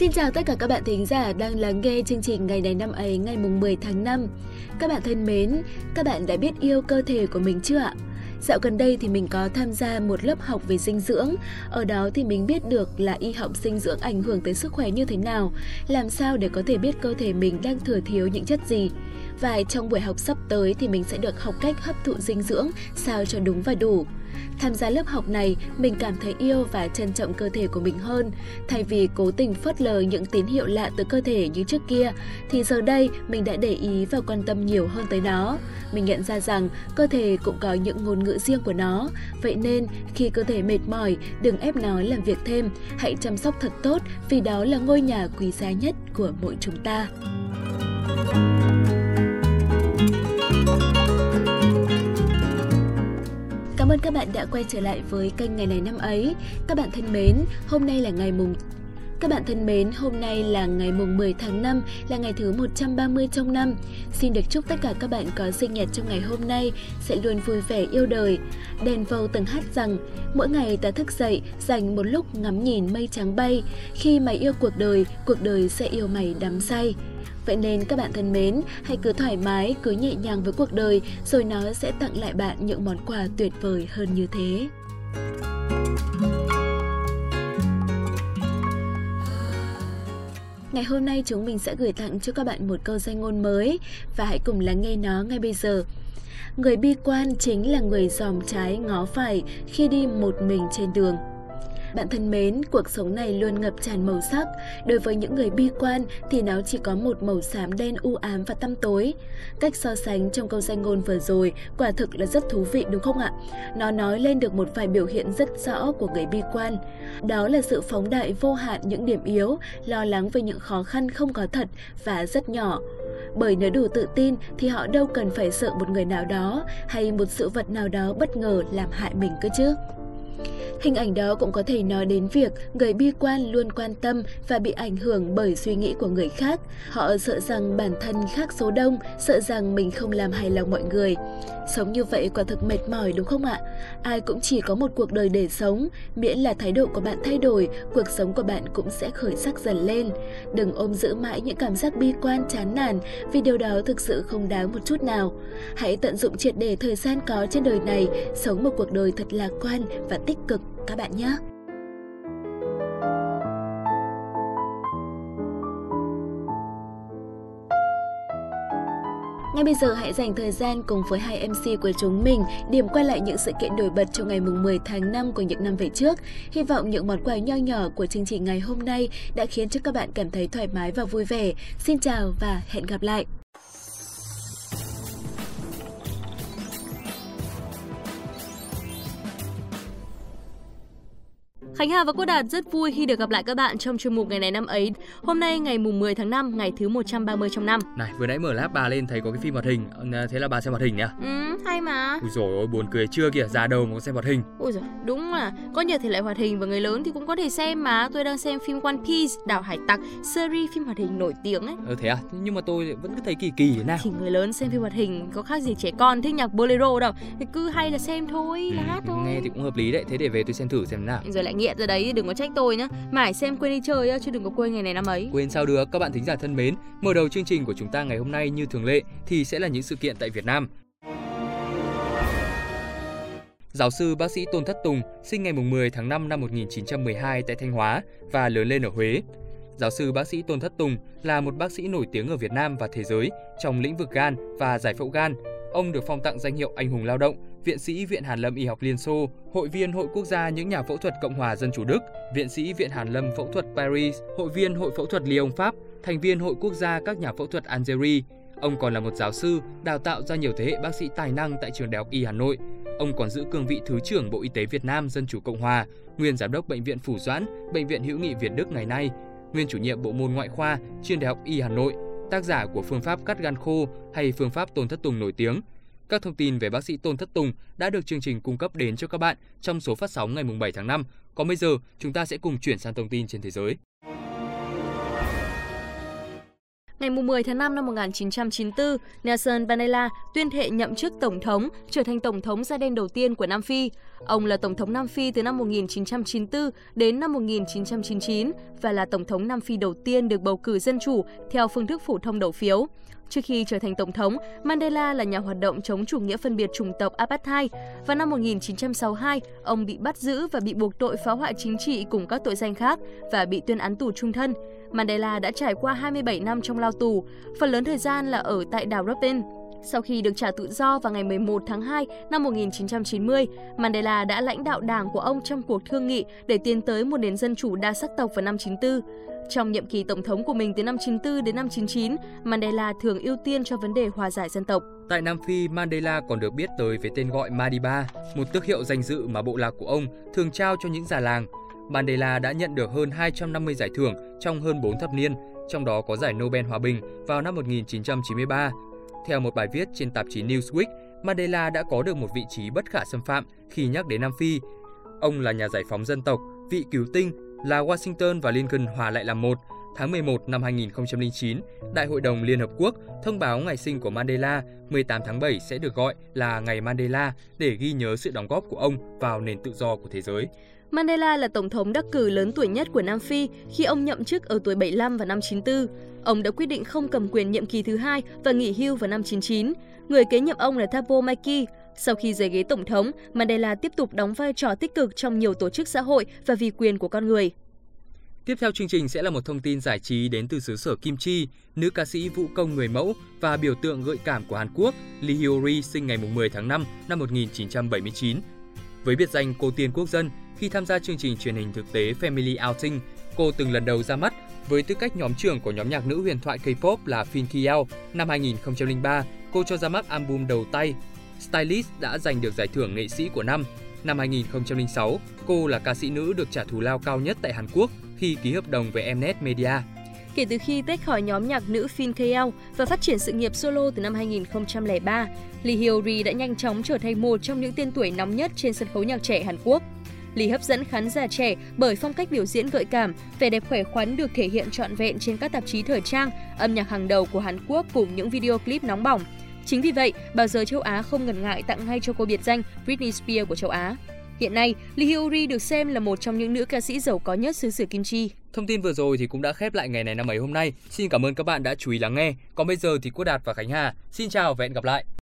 Xin chào tất cả các bạn thính giả đang lắng nghe chương trình Ngày này năm ấy, ngày mùng 10 tháng 5. Các bạn thân mến, các bạn đã biết yêu cơ thể của mình chưa ạ? Dạo gần đây thì mình có tham gia một lớp học về dinh dưỡng. Ở đó thì mình biết được là y học dinh dưỡng ảnh hưởng tới sức khỏe như thế nào, làm sao để có thể biết cơ thể mình đang thừa thiếu những chất gì. Và trong buổi học sắp tới thì mình sẽ được học cách hấp thụ dinh dưỡng sao cho đúng và đủ. Tham gia lớp học này, mình cảm thấy yêu và trân trọng cơ thể của mình hơn. Thay vì cố tình phớt lờ những tín hiệu lạ từ cơ thể như trước kia, thì giờ đây mình đã để ý và quan tâm nhiều hơn tới nó. Mình nhận ra rằng cơ thể cũng có những ngôn ngữ riêng của nó. Vậy nên, khi cơ thể mệt mỏi, đừng ép nó làm việc thêm. Hãy chăm sóc thật tốt vì đó là ngôi nhà quý giá nhất của mỗi chúng ta. Cảm ơn các bạn đã quay trở lại với kênh Ngày này năm ấy. Các bạn thân mến, hôm nay là ngày mùng 10 tháng 5, là ngày thứ 130 trong năm. Xin được chúc tất cả các bạn có sinh nhật trong ngày hôm nay sẽ luôn vui vẻ yêu đời. Đèn Vâu từng hát rằng, mỗi ngày ta thức dậy, dành một lúc ngắm nhìn mây trắng bay. Khi mày yêu cuộc đời sẽ yêu mày đắm say. Vậy nên các bạn thân mến, hãy cứ thoải mái, cứ nhẹ nhàng với cuộc đời, rồi nó sẽ tặng lại bạn những món quà tuyệt vời hơn như thế. Ngày hôm nay chúng mình sẽ gửi tặng cho các bạn một câu danh ngôn mới và hãy cùng lắng nghe nó ngay bây giờ. Người bi quan chính là người dòm trái ngó phải khi đi một mình trên đường. Bạn thân mến, cuộc sống này luôn ngập tràn màu sắc. Đối với những người bi quan thì nó chỉ có một màu xám đen u ám và tăm tối. Cách so sánh trong câu danh ngôn vừa rồi quả thực là rất thú vị đúng không ạ? Nó nói lên được một vài biểu hiện rất rõ của người bi quan. Đó là sự phóng đại vô hạn những điểm yếu, lo lắng về những khó khăn không có thật và rất nhỏ. Bởi nếu đủ tự tin thì họ đâu cần phải sợ một người nào đó hay một sự vật nào đó bất ngờ làm hại mình cơ chứ. Hình ảnh đó cũng có thể nói đến việc người bi quan luôn quan tâm và bị ảnh hưởng bởi suy nghĩ của người khác. Họ sợ rằng bản thân khác số đông, sợ rằng mình không làm hài lòng mọi người. Sống như vậy quả thực mệt mỏi đúng không ạ? Ai cũng chỉ có một cuộc đời để sống, miễn là thái độ của bạn thay đổi, cuộc sống của bạn cũng sẽ khởi sắc dần lên. Đừng ôm giữ mãi những cảm giác bi quan chán nản vì điều đó thực sự không đáng một chút nào. Hãy tận dụng triệt để thời gian có trên đời này, sống một cuộc đời thật lạc quan và tích cực các bạn nhé. Ngay bây giờ hãy dành thời gian cùng với hai MC của chúng mình điểm qua lại những sự kiện nổi bật trong ngày mùng 10 tháng 5 của những năm về trước. Hy vọng những món quà nho nhỏ của chương trình ngày hôm nay đã khiến cho các bạn cảm thấy thoải mái và vui vẻ. Xin chào và hẹn gặp lại. Khánh Hà và Quốc Đạt rất vui khi được gặp lại các bạn trong chuyên mục Ngày này năm ấy. Hôm nay ngày mùng 10 tháng 5, ngày thứ 130 trong năm. Này, vừa nãy mở laptop bà lên thấy có cái phim hoạt hình, thế là bà xem hoạt hình nhá. Hay mà. Ui dồi ôi, buồn cười chưa kìa, già đầu mà có xem hoạt hình. Ui dồi, đúng là có nhiều thể loại hoạt hình và người lớn thì cũng có thể xem mà. Tôi đang xem phim One Piece, Đảo Hải Tặc, series phim hoạt hình nổi tiếng ấy. Thế à? Nhưng mà tôi vẫn cứ thấy kỳ kỳ thế nào. Thì người lớn xem phim hoạt hình có khác gì trẻ con thích nhạc bolero đâu. Thì cứ hay là xem thôi, là hát thôi. Nghe thì cũng hợp lý đấy, thế để về tôi xem thử xem nào. Rồi lại nghiện ra đấy, đừng có trách tôi nhá. Mãi xem quên đi chơi chứ đừng có quên Ngày này năm ấy. Quên sao được, các bạn thính giả thân mến. Mở đầu chương trình của chúng ta ngày hôm nay như thường lệ thì sẽ là những sự kiện tại Việt Nam. Giáo sư bác sĩ Tôn Thất Tùng sinh ngày 10 tháng 5 năm 1912 tại Thanh Hóa và lớn lên ở Huế. Giáo sư bác sĩ Tôn Thất Tùng là một bác sĩ nổi tiếng ở Việt Nam và thế giới trong lĩnh vực gan và giải phẫu gan. Ông được phong tặng danh hiệu Anh hùng lao động, Viện sĩ Viện Hàn Lâm Y học Liên Xô, Hội viên Hội Quốc gia những nhà phẫu thuật Cộng hòa Dân chủ Đức, Viện sĩ Viện Hàn Lâm Phẫu thuật Paris, Hội viên Hội Phẫu thuật Lyon Pháp, thành viên Hội Quốc gia các nhà phẫu thuật Algeria. Ông còn là một giáo sư, đào tạo ra nhiều thế hệ bác sĩ tài năng tại Trường Đại học Y Hà Nội. Ông còn giữ cương vị Thứ trưởng Bộ Y tế Việt Nam Dân chủ Cộng hòa, nguyên Giám đốc Bệnh viện Phủ Doãn, Bệnh viện Hữu nghị Việt Đức ngày nay, nguyên chủ nhiệm Bộ môn Ngoại khoa, Trường Đại học Y Hà Nội, tác giả của phương pháp cắt gan khô hay phương pháp Tôn Thất Tùng nổi tiếng. Các thông tin về bác sĩ Tôn Thất Tùng đã được chương trình cung cấp đến cho các bạn trong số phát sóng ngày 7 tháng 5. Còn bây giờ, chúng ta sẽ cùng chuyển sang thông tin trên thế giới. Ngày Ngày 10 tháng 5 năm 1994, Nelson Mandela tuyên thệ nhậm chức Tổng thống, trở thành Tổng thống da đen đầu tiên của Nam Phi. Ông là Tổng thống Nam Phi từ năm 1994 đến năm 1999 và là Tổng thống Nam Phi đầu tiên được bầu cử dân chủ theo phương thức phổ thông đầu phiếu. Trước khi trở thành Tổng thống, Mandela là nhà hoạt động chống chủ nghĩa phân biệt chủng tộc Apartheid. Vào năm 1962, ông bị bắt giữ và bị buộc tội phá hoại chính trị cùng các tội danh khác và bị tuyên án tù chung thân. Mandela đã trải qua 27 năm trong lao tù, phần lớn thời gian là ở tại đảo Robben. Sau khi được trả tự do vào ngày 11 tháng 2 năm 1990, Mandela đã lãnh đạo đảng của ông trong cuộc thương nghị để tiến tới một nền dân chủ đa sắc tộc vào năm 1994. Trong nhiệm kỳ tổng thống của mình từ năm 1994 đến năm 1999, Mandela thường ưu tiên cho vấn đề hòa giải dân tộc. Tại Nam Phi, Mandela còn được biết tới với tên gọi Madiba, một tước hiệu danh dự mà bộ lạc của ông thường trao cho những già làng. Mandela đã nhận được hơn 250 giải thưởng trong hơn 4 thập niên, trong đó có giải Nobel Hòa bình vào năm 1993. Theo một bài viết trên tạp chí Newsweek, Mandela đã có được một vị trí bất khả xâm phạm khi nhắc đến Nam Phi. Ông là nhà giải phóng dân tộc, vị cứu tinh, là Washington và Lincoln hòa lại làm một. Tháng 11 năm 2009, Đại hội đồng Liên Hợp Quốc thông báo ngày sinh của Mandela 18 tháng 7 sẽ được gọi là Ngày Mandela để ghi nhớ sự đóng góp của ông vào nền tự do của thế giới. Mandela là tổng thống đắc cử lớn tuổi nhất của Nam Phi khi ông nhậm chức ở tuổi 75 vào năm 1994. Ông đã quyết định không cầm quyền nhiệm kỳ thứ hai và nghỉ hưu vào năm 1999. Người kế nhiệm ông là Thabo Mbeki. Sau khi rời ghế tổng thống, Mandela tiếp tục đóng vai trò tích cực trong nhiều tổ chức xã hội và vì quyền của con người. Tiếp theo chương trình sẽ là một thông tin giải trí đến từ xứ sở Kim Chi, nữ ca sĩ vũ công người mẫu và biểu tượng gợi cảm của Hàn Quốc Lee Hyori sinh ngày 10 tháng 5 năm 1979. Với biệt danh cô tiên quốc dân, khi tham gia chương trình truyền hình thực tế Family Outing, cô từng lần đầu ra mắt với tư cách nhóm trưởng của nhóm nhạc nữ huyền thoại K-pop là Fin.K.L. Năm 2003, cô cho ra mắt album đầu tay Stylist đã giành được giải thưởng nghệ sĩ của năm. Năm 2006, cô là ca sĩ nữ được trả thù lao cao nhất tại Hàn Quốc khi ký hợp đồng với Mnet Media. Kể từ khi tách khỏi nhóm nhạc nữ Fin.K.L và phát triển sự nghiệp solo từ năm 2003, Lee Hyori đã nhanh chóng trở thành một trong những tên tuổi nóng nhất trên sân khấu nhạc trẻ Hàn Quốc. Lee hấp dẫn khán giả trẻ bởi phong cách biểu diễn gợi cảm, vẻ đẹp khỏe khoắn được thể hiện trọn vẹn trên các tạp chí thời trang, âm nhạc hàng đầu của Hàn Quốc cùng những video clip nóng bỏng. Chính vì vậy, báo giới châu Á không ngần ngại tặng ngay cho cô biệt danh Britney Spears của châu Á. Hiện nay, Lee Hyori được xem là một trong những nữ ca sĩ giàu có nhất xứ sở Kim Chi. Thông tin vừa rồi thì cũng đã khép lại ngày này năm ấy hôm nay. Xin cảm ơn các bạn đã chú ý lắng nghe. Còn bây giờ thì Quốc Đạt và Khánh Hà xin chào và hẹn gặp lại.